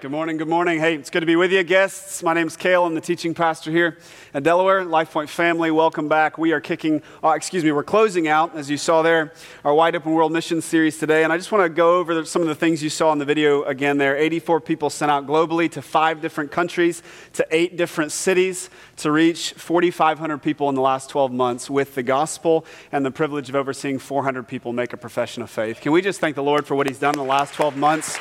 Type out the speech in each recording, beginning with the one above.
Good morning, good morning. Hey, it's good to be with you, guests. My name's Cale. I'm the teaching pastor here at Delaware LifePoint family. Welcome back. We are closing out, as you saw there, our Wide Open World Mission series today. And I just want to go over some of the things you saw in the video again there. 84 people sent out globally to 5 different countries, to 8 different cities, to reach 4,500 people in the last 12 months with the gospel and the privilege of overseeing 400 people make a profession of faith. Can we just thank the Lord for what he's done in the last 12 months?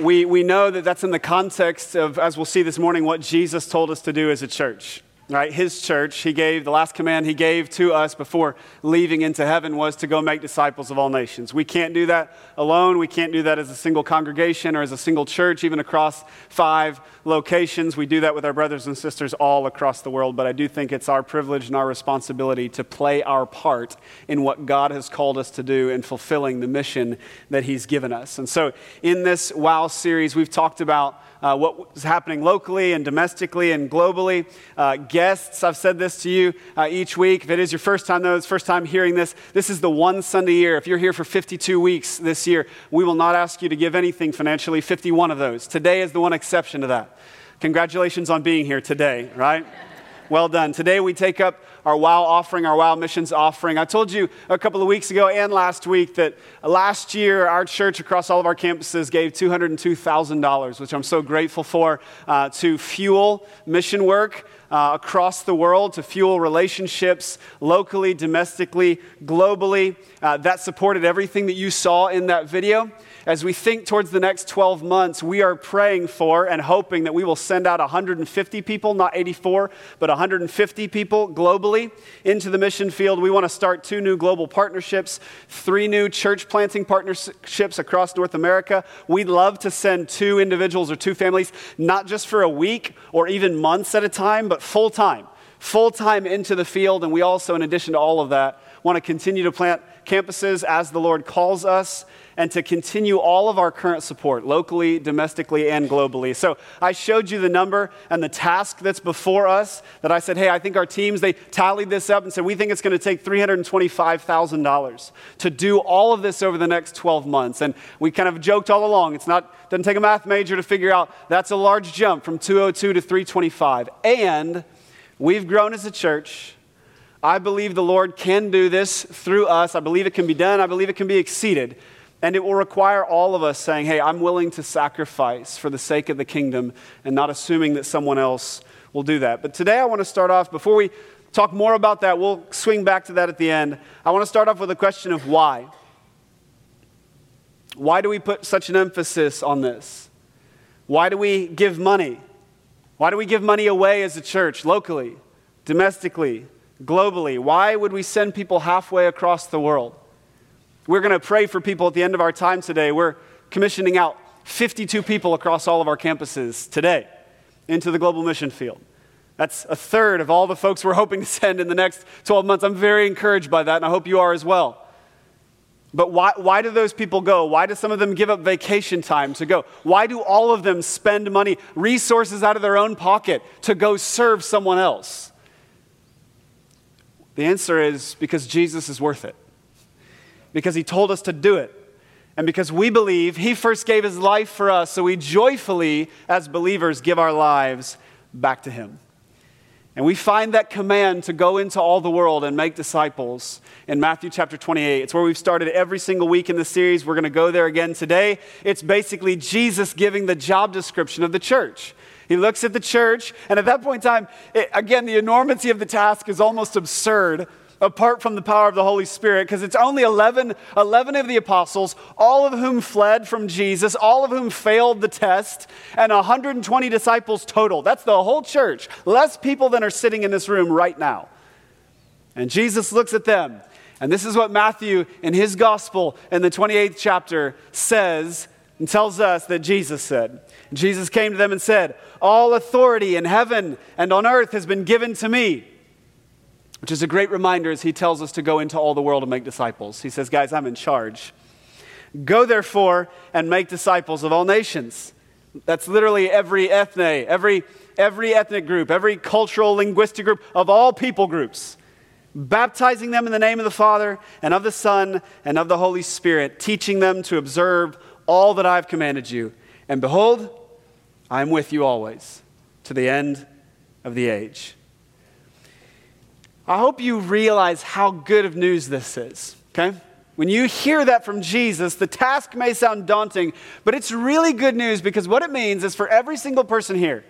We know that that's in the context of, as we'll see this morning, what Jesus told us to do as a church, right? His church, he gave, the last command he gave to us before leaving into heaven was to go make disciples of all nations. We can't do that alone. We can't do that as a single congregation or as a single church, even across 5 locations. We do that with our brothers and sisters all across the world, but I do think it's our privilege and our responsibility to play our part in what God has called us to do in fulfilling the mission that he's given us. And so in this WOW series, we've talked about what's happening locally and domestically and globally. Guests, I've said this to you each week. If it is your first time, though, it's first time hearing this. This is the one Sunday year. If you're here for 52 weeks this year, we will not ask you to give anything financially, 51 of those. Today is the one exception to that. Congratulations on being here today, right? Well done. Today we take up our WOW offering, our WOW missions offering. I told you a couple of weeks ago and last week that last year our church across all of our campuses gave $202,000, which I'm so grateful for, to fuel mission work across the world, to fuel relationships locally, domestically, globally. That supported everything that you saw in that video. As we think towards the next 12 months, we are praying for and hoping that we will send out 150 people, not 84, but 150 people globally into the mission field. We want to start 2 new global partnerships, 3 new church planting partnerships across North America. We'd love to send 2 individuals or 2 families, not just for a week or even months at a time, but full-time into the field. And we also, in addition to all of that, want to continue to plant campuses as the Lord calls us, and to continue all of our current support locally, domestically, and globally. So I showed you the number and the task that's before us that I said, hey, I think our teams, they tallied this up and said, we think it's going to take $325,000 to do all of this over the next 12 months. And we kind of joked all along, doesn't take a math major to figure out that's a large jump from 202 to 325. And we've grown as a church. I believe the Lord can do this through us. I believe it can be done. I believe it can be exceeded. And it will require all of us saying, hey, I'm willing to sacrifice for the sake of the kingdom, and not assuming that someone else will do that. But today I want to start off, before we talk more about that, we'll swing back to that at the end. I want to start off with a question of why. Why do we put such an emphasis on this? Why do we give money? Why do we give money away as a church, locally, domestically, globally? Why would we send people halfway across the world? We're going to pray for people at the end of our time today. We're commissioning out 52 people across all of our campuses today into the global mission field. That's a third of all the folks we're hoping to send in the next 12 months. I'm very encouraged by that, and I hope you are as well. But why do those people go? Why do some of them give up vacation time to go? Why do all of them spend money, resources out of their own pocket to go serve someone else? The answer is because Jesus is worth it, because he told us to do it, and because we believe he first gave his life for us, so we joyfully, as believers, give our lives back to him. And we find that command to go into all the world and make disciples in Matthew chapter 28. It's where we've started every single week in this series. We're going to go there again today. It's basically Jesus giving the job description of the church. He looks at the church, and at that point in time, the enormity of the task is almost absurd apart from the power of the Holy Spirit, because it's only 11 of the apostles, all of whom fled from Jesus, all of whom failed the test, and 120 disciples total. That's the whole church, less people than are sitting in this room right now. And Jesus looks at them, and this is what Matthew in his gospel in the 28th chapter says and tells us that Jesus said. Jesus came to them and said, "All authority in heaven and on earth has been given to me," which is a great reminder as he tells us to go into all the world and make disciples. He says, guys, I'm in charge. Go, therefore, and make disciples of all nations. That's literally every ethne, every ethnic group, every cultural, linguistic group, of all people groups. baptizing them in the name of the Father and of the Son and of the Holy Spirit, teaching them to observe all that I've commanded you. And behold, I am with you always to the end of the age." I hope you realize how good of news this is, okay? When you hear that from Jesus, the task may sound daunting, but it's really good news, because what it means is for every single person here,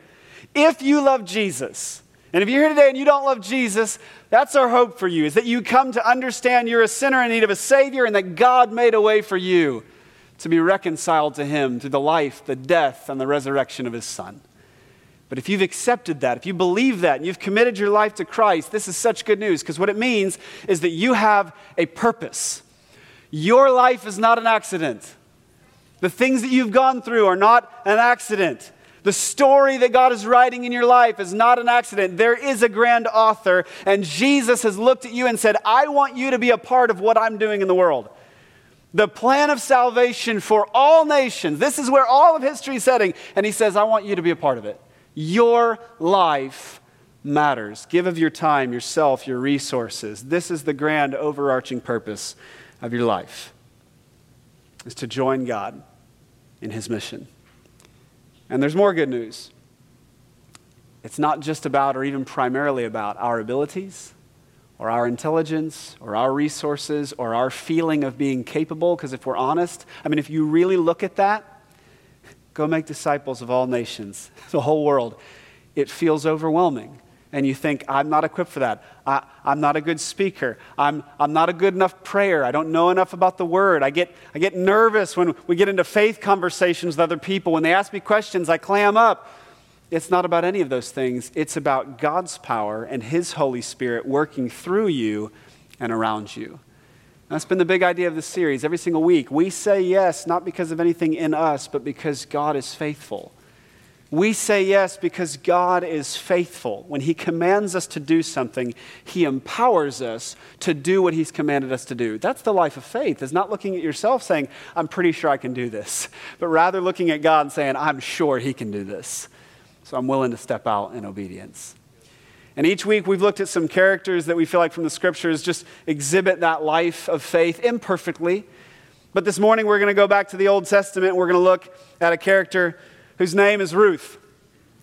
if you love Jesus, and if you're here today and you don't love Jesus, that's our hope for you, is that you come to understand you're a sinner in need of a Savior, and that God made a way for you to be reconciled to Him through the life, the death, and the resurrection of His Son. But if you've accepted that, if you believe that, and you've committed your life to Christ, this is such good news, because what it means is that you have a purpose. Your life is not an accident. The things that you've gone through are not an accident. The story that God is writing in your life is not an accident. There is a grand author, and Jesus has looked at you and said, "I want you to be a part of what I'm doing in the world." The plan of salvation for all nations. This is where all of history is heading, and He says, "I want you to be a part of it." Your life matters. Give of your time, yourself, your resources. This is the grand overarching purpose of your life, is to join God in His mission. And there's more good news. It's not just about, or even primarily about, our abilities or our intelligence or our resources or our feeling of being capable, because if we're honest, I mean, if you really look at that, go make disciples of all nations, the whole world. It feels overwhelming. And you think, I'm not equipped for that. I'm not a good speaker. I'm not a good enough prayer. I don't know enough about the word. I get nervous when we get into faith conversations with other people. When they ask me questions, I clam up. It's not about any of those things. It's about God's power and His Holy Spirit working through you and around you. And that's been the big idea of this series. Every single week, we say yes, not because of anything in us, but because God is faithful. We say yes because God is faithful. When He commands us to do something, He empowers us to do what He's commanded us to do. That's the life of faith, is not looking at yourself saying, I'm pretty sure I can do this, but rather looking at God and saying, I'm sure He can do this. So I'm willing to step out in obedience. And each week we've looked at some characters that we feel like from the Scriptures just exhibit that life of faith imperfectly. But this morning we're going to go back to the Old Testament. We're going to look at a character whose name is Ruth.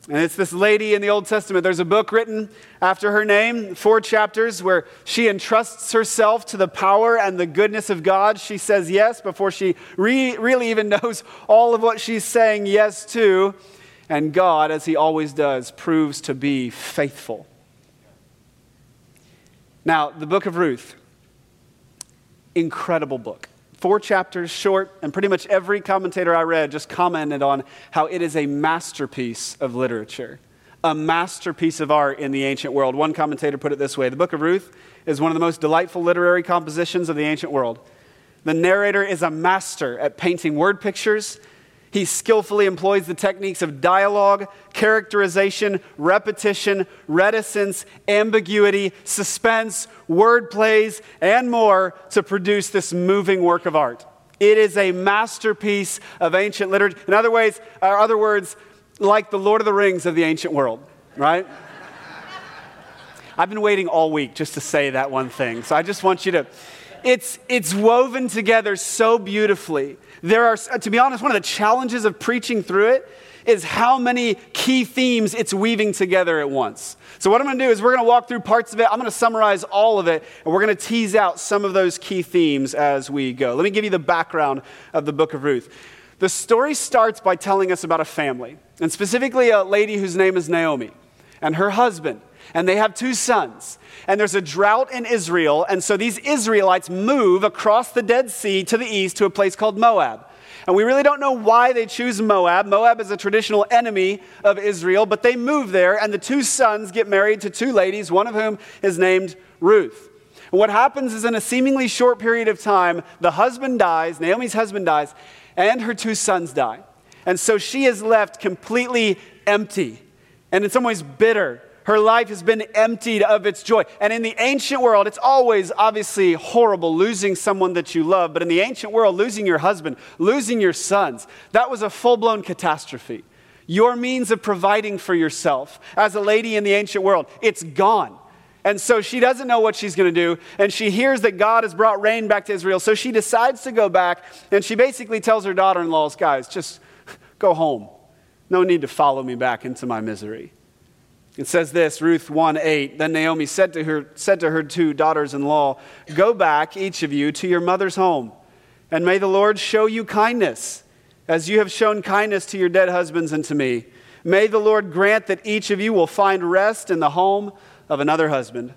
And it's this lady in the Old Testament. There's a book written after her name, 4 chapters, where she entrusts herself to the power and the goodness of God. She says yes before she really even knows all of what she's saying yes to. And God, as He always does, proves to be faithful. Now, the book of Ruth, incredible book. 4 chapters short, and pretty much every commentator I read just commented on how it is a masterpiece of literature, a masterpiece of art in the ancient world. One commentator put it this way: the book of Ruth is one of the most delightful literary compositions of the ancient world. The narrator is a master at painting word pictures. He skillfully employs the techniques of dialogue, characterization, repetition, reticence, ambiguity, suspense, word plays, and more to produce this moving work of art. It is a masterpiece of ancient literature. In other words, like the Lord of the Rings of the ancient world, right? I've been waiting all week just to say that one thing, so I just want you to... It's woven together so beautifully. There are, to be honest, one of the challenges of preaching through it is how many key themes it's weaving together at once. So what I'm going to do is we're going to walk through parts of it. I'm going to summarize all of it, and we're going to tease out some of those key themes as we go. Let me give you the background of the book of Ruth. The story starts by telling us about a family, and specifically a lady whose name is Naomi, and her husband. And they have 2 sons. And there's a drought in Israel. And so these Israelites move across the Dead Sea to the east to a place called Moab. And we really don't know why they choose Moab. Moab is a traditional enemy of Israel, but they move there. And the 2 sons get married to 2 ladies, one of whom is named Ruth. And what happens is, in a seemingly short period of time, the husband dies, Naomi's husband dies, and her 2 sons die. And so she is left completely empty and in some ways bitter. Her life has been emptied of its joy. And in the ancient world, it's always obviously horrible losing someone that you love. But in the ancient world, losing your husband, losing your sons, that was a full-blown catastrophe. Your means of providing for yourself as a lady in the ancient world, it's gone. And so she doesn't know what she's going to do. And she hears that God has brought rain back to Israel. So she decides to go back. And she basically tells her daughter-in-law, guys, just go home. No need to follow me back into my misery. It says this, Ruth 1:8, then Naomi said to her two daughters-in-law, go back, each of you, to your mother's home, and may the Lord show you kindness, as you have shown kindness to your dead husbands and to me. May the Lord grant that each of you will find rest in the home of another husband.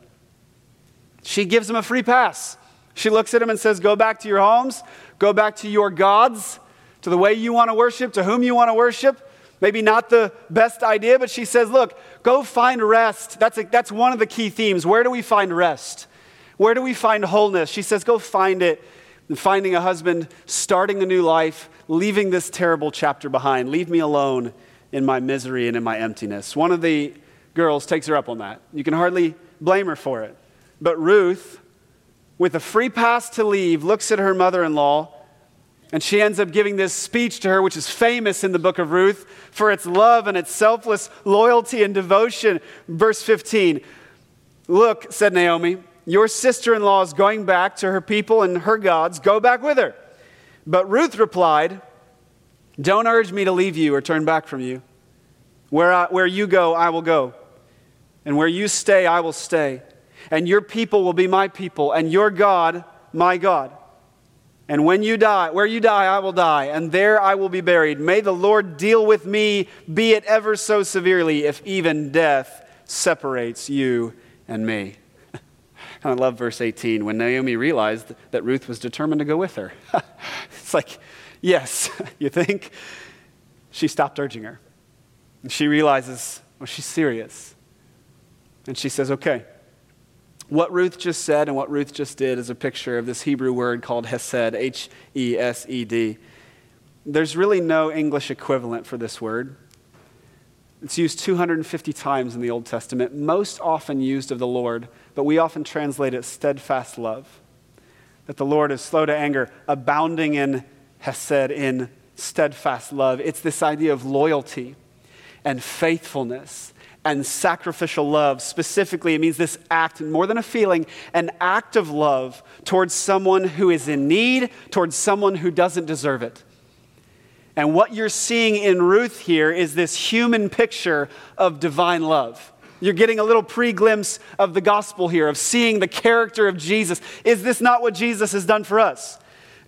She gives him a free pass. She looks at him and says, go back to your homes, go back to your gods, to the way you want to worship, to whom you want to worship. Maybe not the best idea, but she says, look, go find rest. That's one of the key themes. Where do we find rest? Where do we find wholeness? She says, go find it. And finding a husband, starting a new life, leaving this terrible chapter behind. Leave me alone in my misery and in my emptiness. One of the girls takes her up on that. You can hardly blame her for it. But Ruth, with a free pass to leave, looks at her mother-in-law, and she ends up giving this speech to her, which is famous in the book of Ruth for its love and its selfless loyalty and devotion. Verse 15, look, said Naomi, your sister-in-law is going back to her people and her gods. Go back with her. But Ruth replied, don't urge me to leave you or turn back from you. Where you go, I will go. And where you stay, I will stay. And your people will be my people, and your God, my God. And when you die, where you die, I will die, and there I will be buried. May the Lord deal with me, be it ever so severely, if even death separates you and me. And I love verse 18, when Naomi realized that Ruth was determined to go with her. It's like, yes, you think? She stopped urging her. And she realizes, well, she's serious. And she says, okay. What Ruth just said and what Ruth just did is a picture of this Hebrew word called hesed, H-E-S-E-D. There's really no English equivalent for this word. It's used 250 times in the Old Testament, most often used of the Lord, but we often translate it steadfast love. That the Lord is slow to anger, abounding in hesed, in steadfast love. It's this idea of loyalty and faithfulness and sacrificial love. Specifically, it means this act, more than a feeling, an act of love towards someone who is in need, towards someone who doesn't deserve it. And what you're seeing in Ruth here is this human picture of divine love. You're getting a little pre-glimpse of the gospel here, of seeing the character of Jesus. Is this not what Jesus has done for us?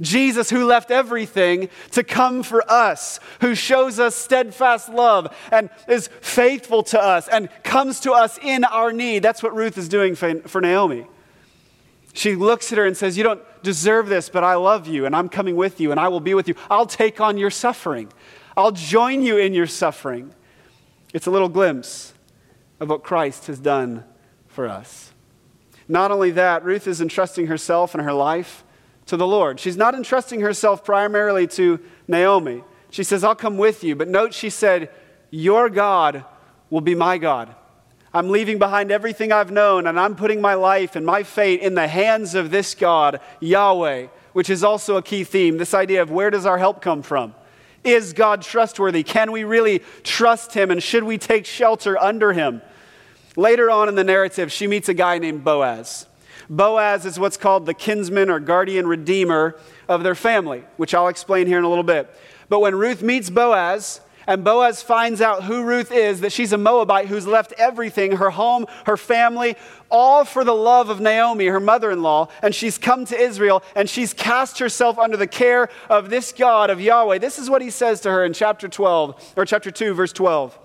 Jesus, who left everything to come for us, who shows us steadfast love and is faithful to us and comes to us in our need. That's what Ruth is doing for Naomi. She looks at her and says, you don't deserve this, but I love you and I'm coming with you and I will be with you. I'll take on your suffering. I'll join you in your suffering. It's a little glimpse of what Christ has done for us. Not only that, Ruth is entrusting herself and her life to the Lord. She's not entrusting herself primarily to Naomi. She says, I'll come with you. But note, she said, your God will be my God. I'm leaving behind everything I've known, and I'm putting my life and my fate in the hands of this God, Yahweh, which is also a key theme, this idea of where does our help come from? Is God trustworthy? Can we really trust him, and should we take shelter under him? Later on in the narrative, she meets a guy named Boaz. Boaz is what's called the kinsman or guardian redeemer of their family, which I'll explain here in a little bit. But when Ruth meets Boaz, and Boaz finds out who Ruth is, that she's a Moabite who's left everything, her home, her family, all for the love of Naomi, her mother-in-law, and she's come to Israel, and she's cast herself under the care of this God, of Yahweh. This is what he says to her in chapter 2, verse 12.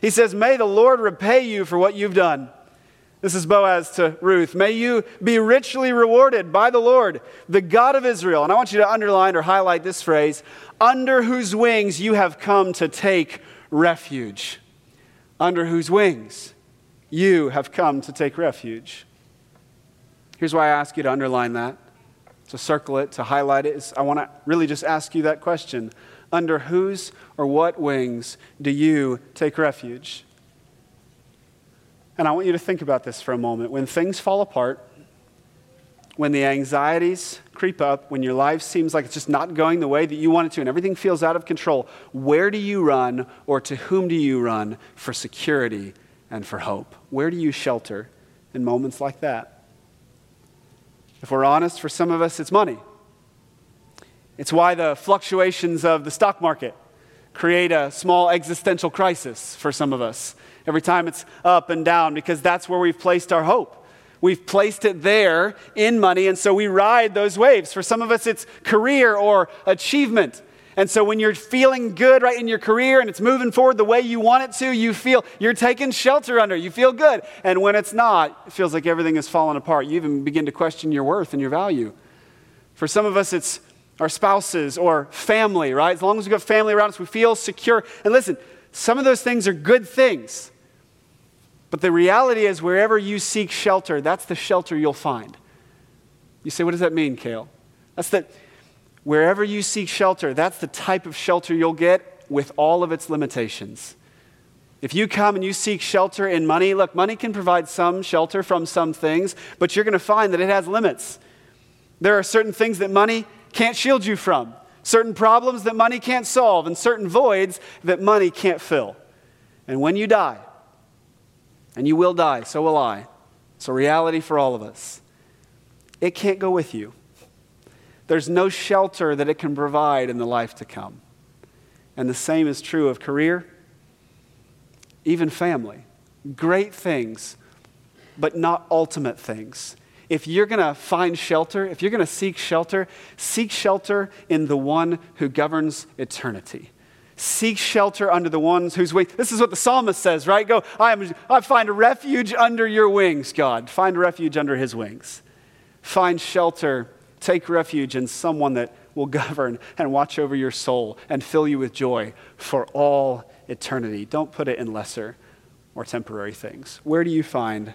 He says, may the Lord repay you for what you've done. This is Boaz to Ruth. May you be richly rewarded by the Lord, the God of Israel. And I want you to underline or highlight this phrase, under whose wings you have come to take refuge. Under whose wings you have come to take refuge. Here's why I ask you to underline that, to circle it, to highlight it. I want to really just ask you that question. Under whose or what wings do you take refuge? And I want you to think about this for a moment. When things fall apart, when the anxieties creep up, when your life seems like it's just not going the way that you want it to and everything feels out of control, where do you run or to whom do you run for security and for hope? Where do you shelter in moments like that. If we're honest, for some of us, it's money. It's why the fluctuations of the stock market create a small existential crisis for some of us. Every time it's up and down, because that's where we've placed our hope. We've placed it there in money, and so we ride those waves. For some of us, it's career or achievement. And so when you're feeling good right in your career and it's moving forward the way you want it to, you feel you're taking shelter under. You feel good. And when it's not, it feels like everything is falling apart. You even begin to question your worth and your value. For some of us, it's our spouses or family, right? As long as we've got family around us, we feel secure. And listen, some of those things are good things. But the reality is, wherever you seek shelter, that's the shelter you'll find. You say, what does that mean, Cale? That's that wherever you seek shelter, that's the type of shelter you'll get with all of its limitations. If you come and you seek shelter in money, look, money can provide some shelter from some things, but you're going to find that it has limits. There are certain things that money can't shield you from, certain problems that money can't solve, and certain voids that money can't fill. And when you die, and you will die, so will I. It's a reality for all of us. It can't go with you. There's no shelter that it can provide in the life to come. And the same is true of career, even family. Great things, but not ultimate things. If you're going to find shelter, if you're going to seek shelter in the one who governs eternity. Seek shelter under the ones whose wings. This is what the psalmist says, right? Go, I find refuge under your wings, God. Find refuge under his wings. Find shelter. Take refuge in someone that will govern and watch over your soul and fill you with joy for all eternity. Don't put it in lesser or temporary things. Where do you find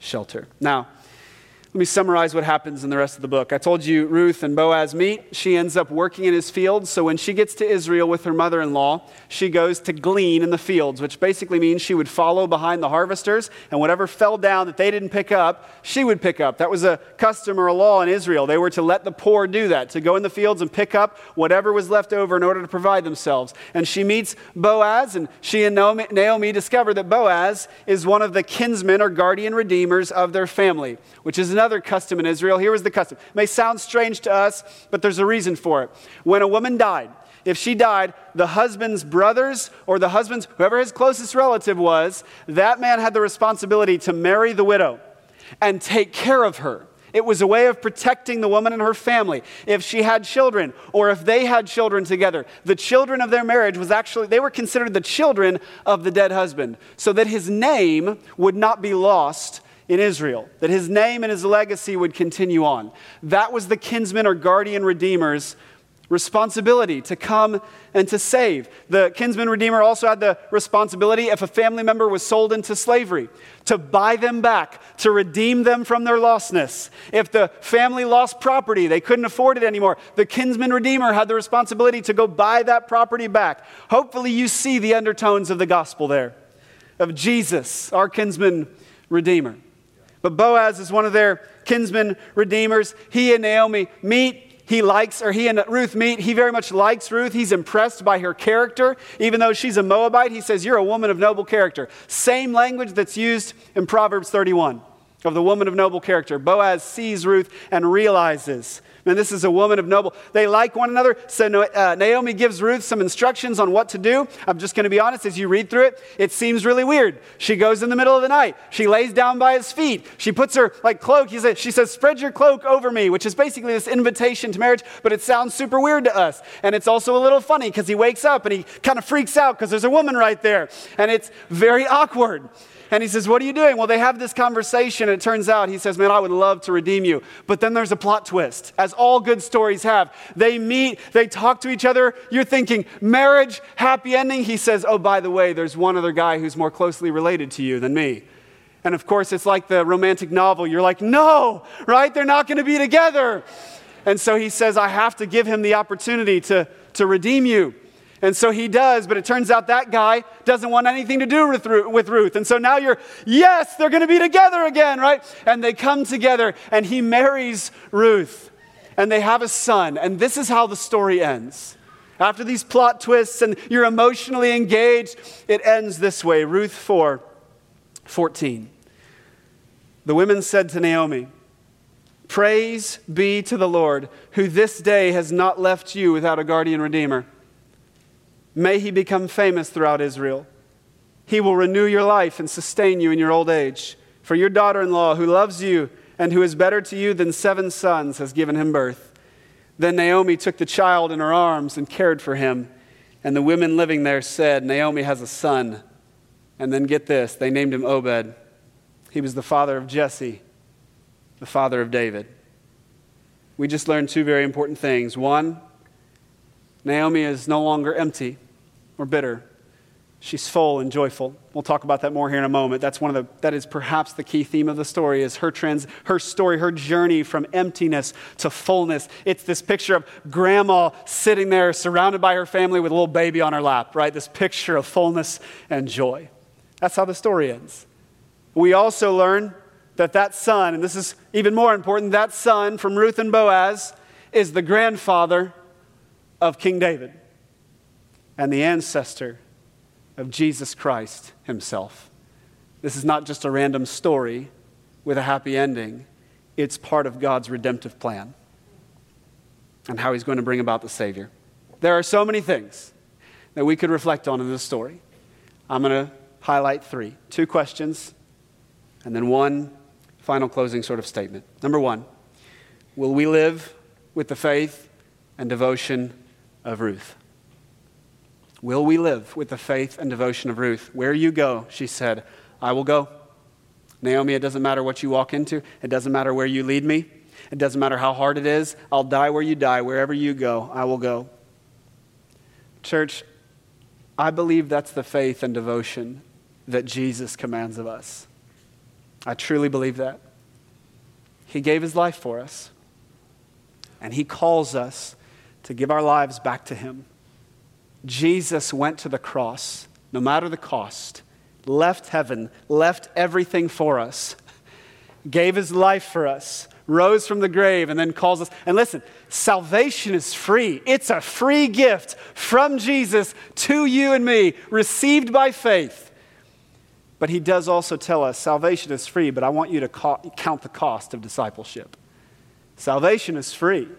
shelter? Now, let me summarize what happens in the rest of the book. I told you Ruth and Boaz meet. She ends up working in his fields. So when she gets to Israel with her mother-in-law, she goes to glean in the fields, which basically means she would follow behind the harvesters, and whatever fell down that they didn't pick up, she would pick up. That was a custom or a law in Israel. They were to let the poor do that, to go in the fields and pick up whatever was left over in order to provide themselves. And she meets Boaz, and she and Naomi discover that Boaz is one of the kinsmen or guardian redeemers of their family, which is another custom in Israel. Here was the custom. It may sound strange to us, but there's a reason for it. When a woman died, if she died, the husband's brothers or the husband's, whoever his closest relative was, that man had the responsibility to marry the widow and take care of her. It was a way of protecting the woman and her family. If she had children, or if they had children together, the children of their marriage was actually, they were considered the children of the dead husband, so that his name would not be lost in Israel, that his name and his legacy would continue on. That was the kinsman or guardian redeemer's responsibility, to come and to save. The kinsman redeemer also had the responsibility, if a family member was sold into slavery, to buy them back, to redeem them from their lostness. If the family lost property, they couldn't afford it anymore, the kinsman redeemer had the responsibility to go buy that property back. Hopefully you see the undertones of the gospel there, of Jesus, our kinsman redeemer. But Boaz is one of their kinsmen redeemers. He and Naomi meet. He and Ruth meet. He very much likes Ruth. He's impressed by her character. Even though she's a Moabite, he says, you're a woman of noble character. Same language that's used in Proverbs 31 of the woman of noble character. Boaz sees Ruth and realizes, man, this is a woman of noble. They like one another. So Naomi gives Ruth some instructions on what to do. I'm just going to be honest, as you read through it, it seems really weird. She goes in the middle of the night. She lays down by his feet. She puts her cloak. She says, spread your cloak over me, which is basically this invitation to marriage, but it sounds super weird to us. And it's also a little funny because he wakes up and he kind of freaks out because there's a woman right there. And it's very awkward. And he says, what are you doing? Well, they have this conversation, and it turns out, he says, man, I would love to redeem you. But then there's a plot twist, as all good stories have. They meet, they talk to each other. You're thinking, marriage, happy ending. He says, oh, by the way, there's one other guy who's more closely related to you than me. And of course, it's like the romantic novel. You're like, no, right? They're not going to be together. And so he says, I have to give him the opportunity to redeem you. And so he does, but it turns out that guy doesn't want anything to do with Ruth. And so now yes, they're going to be together again, right? And they come together, and he marries Ruth, and they have a son. And this is how the story ends. After these plot twists and you're emotionally engaged, it ends this way. Ruth 4:14. The women said to Naomi, "Praise be to the Lord, who this day has not left you without a guardian redeemer. May he become famous throughout Israel. He will renew your life and sustain you in your old age. For your daughter-in-law, who loves you and who is better to you than 7 sons, has given him birth." Then Naomi took the child in her arms and cared for him. And the women living there said, "Naomi has a son." And then get this, they named him Obed. He was the father of Jesse, the father of David. We just learned 2 very important things. 1, Naomi is no longer empty or bitter. She's full and joyful. We'll talk about that more here in a moment. That is perhaps the key theme of the story, is her story, her journey from emptiness to fullness. It's this picture of grandma sitting there surrounded by her family with a little baby on her lap, right? This picture of fullness and joy. That's how the story ends. We also learn that son, and this is even more important, that son from Ruth and Boaz is the grandfather of King David and the ancestor of Jesus Christ himself. This is not just a random story with a happy ending. It's part of God's redemptive plan and how he's going to bring about the Savior. There are so many things that we could reflect on in this story. I'm going to highlight 3. 2 questions and then 1 final closing sort of statement. Number 1, will we live with the faith and devotion of Ruth? Will we live with the faith and devotion of Ruth? Where you go, she said, I will go. Naomi, it doesn't matter what you walk into. It doesn't matter where you lead me. It doesn't matter how hard it is. I'll die where you die. Wherever you go, I will go. Church, I believe that's the faith and devotion that Jesus commands of us. I truly believe that. He gave his life for us, and he calls us to give our lives back to him. Jesus went to the cross, no matter the cost, left heaven, left everything for us, gave his life for us, rose from the grave, and then calls us. And listen, salvation is free. It's a free gift from Jesus to you and me, received by faith. But he does also tell us salvation is free, but I want you to count the cost of discipleship. Salvation is free.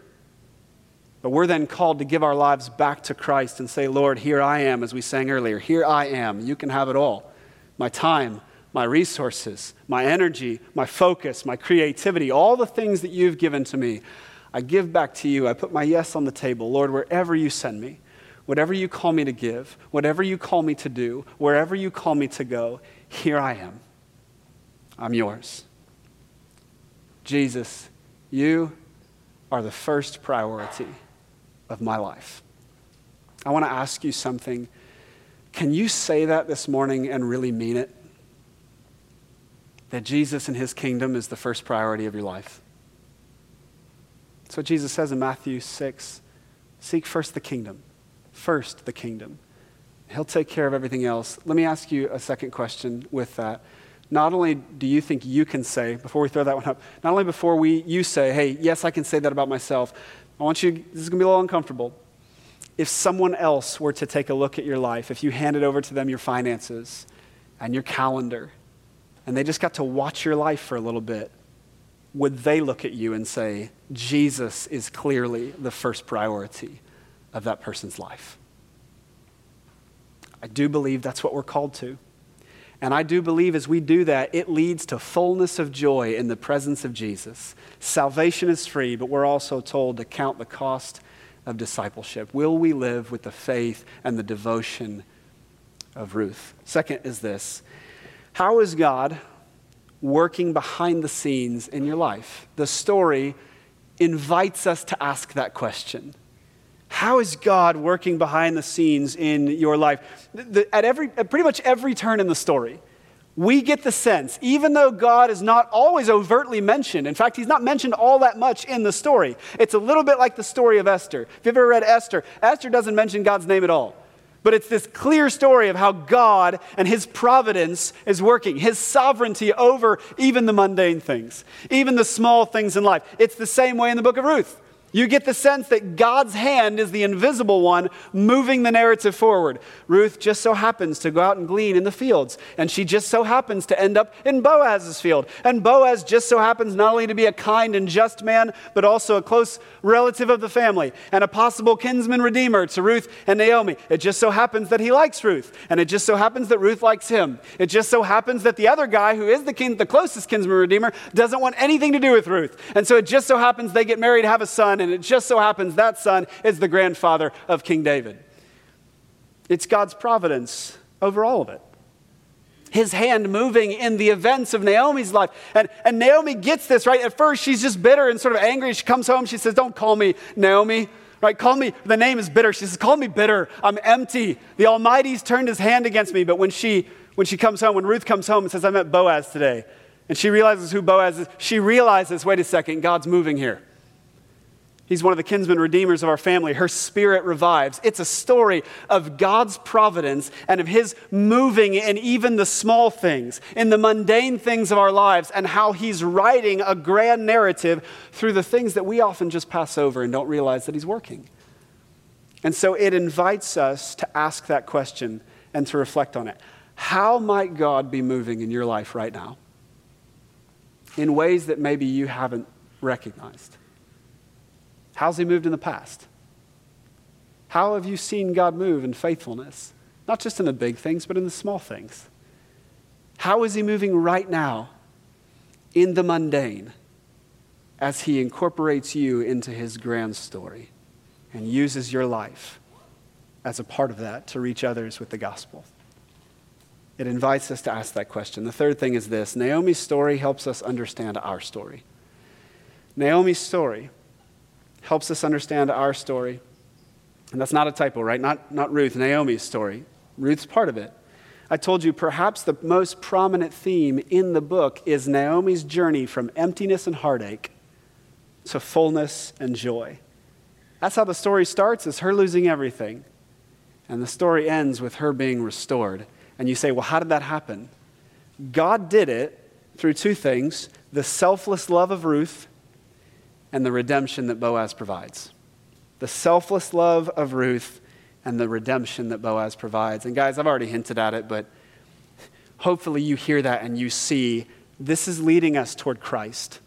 But we're then called to give our lives back to Christ and say, Lord, here I am, as we sang earlier. Here I am. You can have it all. My time, my resources, my energy, my focus, my creativity, all the things that you've given to me, I give back to you. I put my yes on the table. Lord, wherever you send me, whatever you call me to give, whatever you call me to do, wherever you call me to go, here I am. I'm yours. Jesus, you are the first priority of my life. I want to ask you something. Can you say that this morning and really mean it? That Jesus and his kingdom is the first priority of your life. That's what Jesus says in Matthew 6. Seek first the kingdom. First the kingdom. He'll take care of everything else. Let me ask you a second question with that. Not only do you think you can say, before we throw that one up, not only before you say, hey, yes, I can say that about myself, I want you, this is going to be a little uncomfortable. If someone else were to take a look at your life, if you handed over to them your finances and your calendar, and they just got to watch your life for a little bit, would they look at you and say, Jesus is clearly the first priority of that person's life? I do believe that's what we're called to. And I do believe as we do that, it leads to fullness of joy in the presence of Jesus. Salvation is free, but we're also told to count the cost of discipleship. Will we live with the faith and the devotion of Ruth? Second is this. How is God working behind the scenes in your life? The story invites us to ask that question. How is God working behind the scenes in your life? At pretty much every turn in the story, we get the sense, even though God is not always overtly mentioned, in fact, he's not mentioned all that much in the story. It's a little bit like the story of Esther. If you've ever read Esther, Esther doesn't mention God's name at all. But it's this clear story of how God and his providence is working, his sovereignty over even the mundane things, even the small things in life. It's the same way in the book of Ruth. You get the sense that God's hand is the invisible one moving the narrative forward. Ruth just so happens to go out and glean in the fields, and she just so happens to end up in Boaz's field. And Boaz just so happens not only to be a kind and just man, but also a close relative of the family and a possible kinsman redeemer to Ruth and Naomi. It just so happens that he likes Ruth, and it just so happens that Ruth likes him. It just so happens that the other guy, who is the closest kinsman redeemer, doesn't want anything to do with Ruth. And so it just so happens they get married, have a son, and it just so happens that son is the grandfather of King David. It's God's providence over all of it. His hand moving in the events of Naomi's life. And Naomi gets this, right? At first, she's just bitter and sort of angry. She comes home. She says, don't call me Naomi, right? Call me, the name is bitter. She says, call me bitter. I'm empty. The Almighty's turned his hand against me. But when she comes home, when Ruth comes home and says, I met Boaz today, and she realizes who Boaz is, she realizes, wait a second, God's moving here. He's one of the kinsmen redeemers of our family. Her spirit revives. It's a story of God's providence and of his moving in even the small things, in the mundane things of our lives, and how he's writing a grand narrative through the things that we often just pass over and don't realize that he's working. And so it invites us to ask that question and to reflect on it. How might God be moving in your life right now in ways that maybe you haven't recognized? How's he moved in the past? How have you seen God move in faithfulness? Not just in the big things, but in the small things. How is he moving right now in the mundane as he incorporates you into his grand story and uses your life as a part of that to reach others with the gospel? It invites us to ask that question. The third thing is this: Naomi's story helps us understand our story. Naomi's story helps us understand our story. And that's not a typo, right? Not Ruth, Naomi's story. Ruth's part of it. I told you perhaps the most prominent theme in the book is Naomi's journey from emptiness and heartache to fullness and joy. That's how the story starts, is her losing everything. And the story ends with her being restored. And you say, well, how did that happen? God did it through two things: the selfless love of Ruth and the redemption that Boaz provides. The selfless love of Ruth and the redemption that Boaz provides. And guys, I've already hinted at it, but hopefully you hear that and you see this is leading us toward Christ.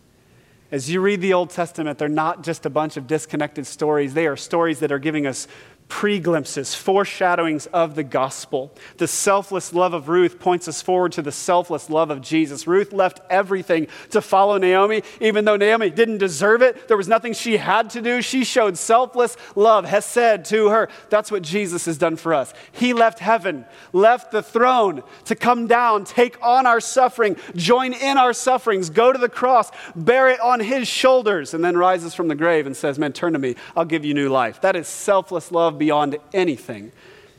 As you read the Old Testament, they're not just a bunch of disconnected stories. They are stories that are giving us pre-glimpses, foreshadowings of the gospel. The selfless love of Ruth points us forward to the selfless love of Jesus. Ruth left everything to follow Naomi, even though Naomi didn't deserve it. There was nothing she had to do. She showed selfless love, hesed, to her. That's what Jesus has done for us. He left heaven, left the throne to come down, take on our suffering, join in our sufferings, go to the cross, bear it on his shoulders, and then rises from the grave and says, man, turn to me, I'll give you new life. That is selfless love beyond anything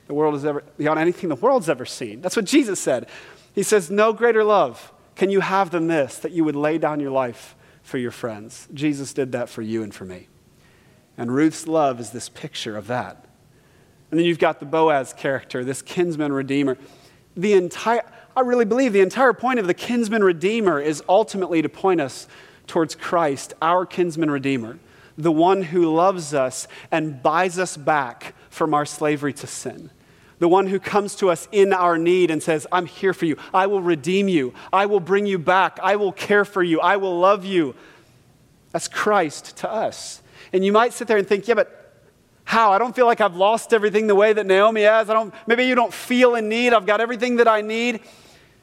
the world has ever, beyond anything the world's ever seen. That's what Jesus said. He says, no greater love can you have than this, that you would lay down your life for your friends. Jesus did that for you and for me. And Ruth's love is this picture of that. And then you've got the Boaz character, this kinsman redeemer. I really believe the entire point of the kinsman redeemer is ultimately to point us towards Christ, our kinsman redeemer, the one who loves us and buys us back from our slavery to sin. The one who comes to us in our need and says, I'm here for you. I will redeem you. I will bring you back. I will care for you. I will love you. That's Christ to us. And you might sit there and think, yeah, but how? I don't feel like I've lost everything the way that Naomi has. Maybe you don't feel in need. I've got everything that I need.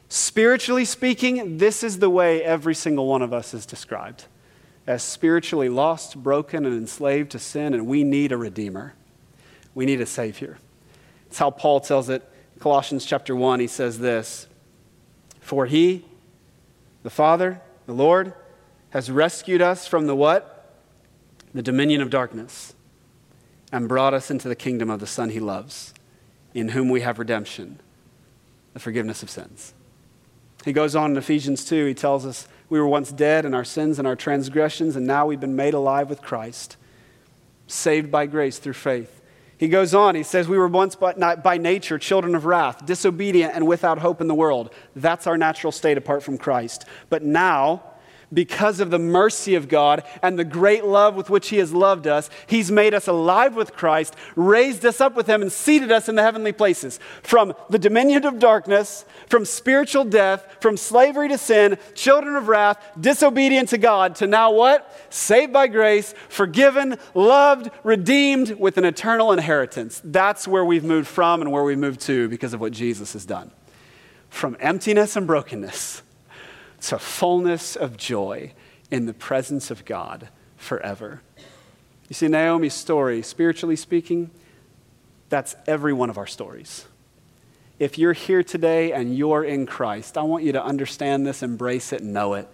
Spiritually speaking, this is the way every single one of us is described, as spiritually lost, broken, and enslaved to sin, and we need a redeemer. We need a savior. It's how Paul tells it. Colossians chapter 1, he says this: for he, the Father, the Lord, has rescued us from the what? The dominion of darkness, and brought us into the kingdom of the Son he loves, in whom we have redemption, the forgiveness of sins. He goes on in Ephesians 2, he tells us, we were once dead in our sins and our transgressions, and now we've been made alive with Christ, saved by grace through faith. He goes on, he says, we were once by nature children of wrath, disobedient and without hope in the world. That's our natural state apart from Christ. But now, because of the mercy of God and the great love with which he has loved us, he's made us alive with Christ, raised us up with him, and seated us in the heavenly places. From the dominion of darkness, from spiritual death, from slavery to sin, children of wrath, disobedient to God, to now what? Saved by grace, forgiven, loved, redeemed with an eternal inheritance. That's where we've moved from and where we moved to because of what Jesus has done. From emptiness and brokenness to fullness of joy in the presence of God forever. You see, Naomi's story, spiritually speaking, that's every one of our stories. If you're here today and you're in Christ, I want you to understand this, embrace it, know it.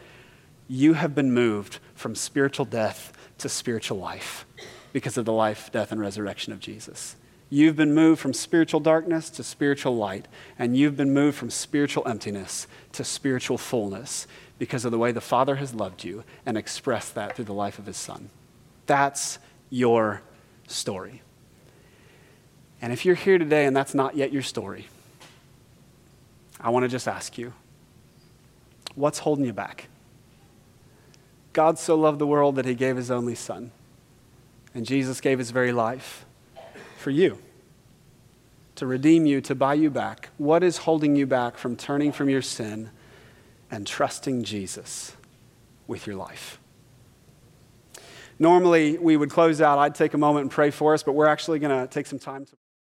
You have been moved from spiritual death to spiritual life because of the life, death, and resurrection of Jesus. You've been moved from spiritual darkness to spiritual light, and you've been moved from spiritual emptiness to spiritual fullness because of the way the Father has loved you and expressed that through the life of his Son. That's your story. And if you're here today and that's not yet your story, I want to just ask you, what's holding you back? God so loved the world that he gave his only Son, and Jesus gave his very life for you, to redeem you, to buy you back. What is holding you back from turning from your sin and trusting Jesus with your life? Normally, we would close out. I'd take a moment and pray for us, but we're actually going to take some time to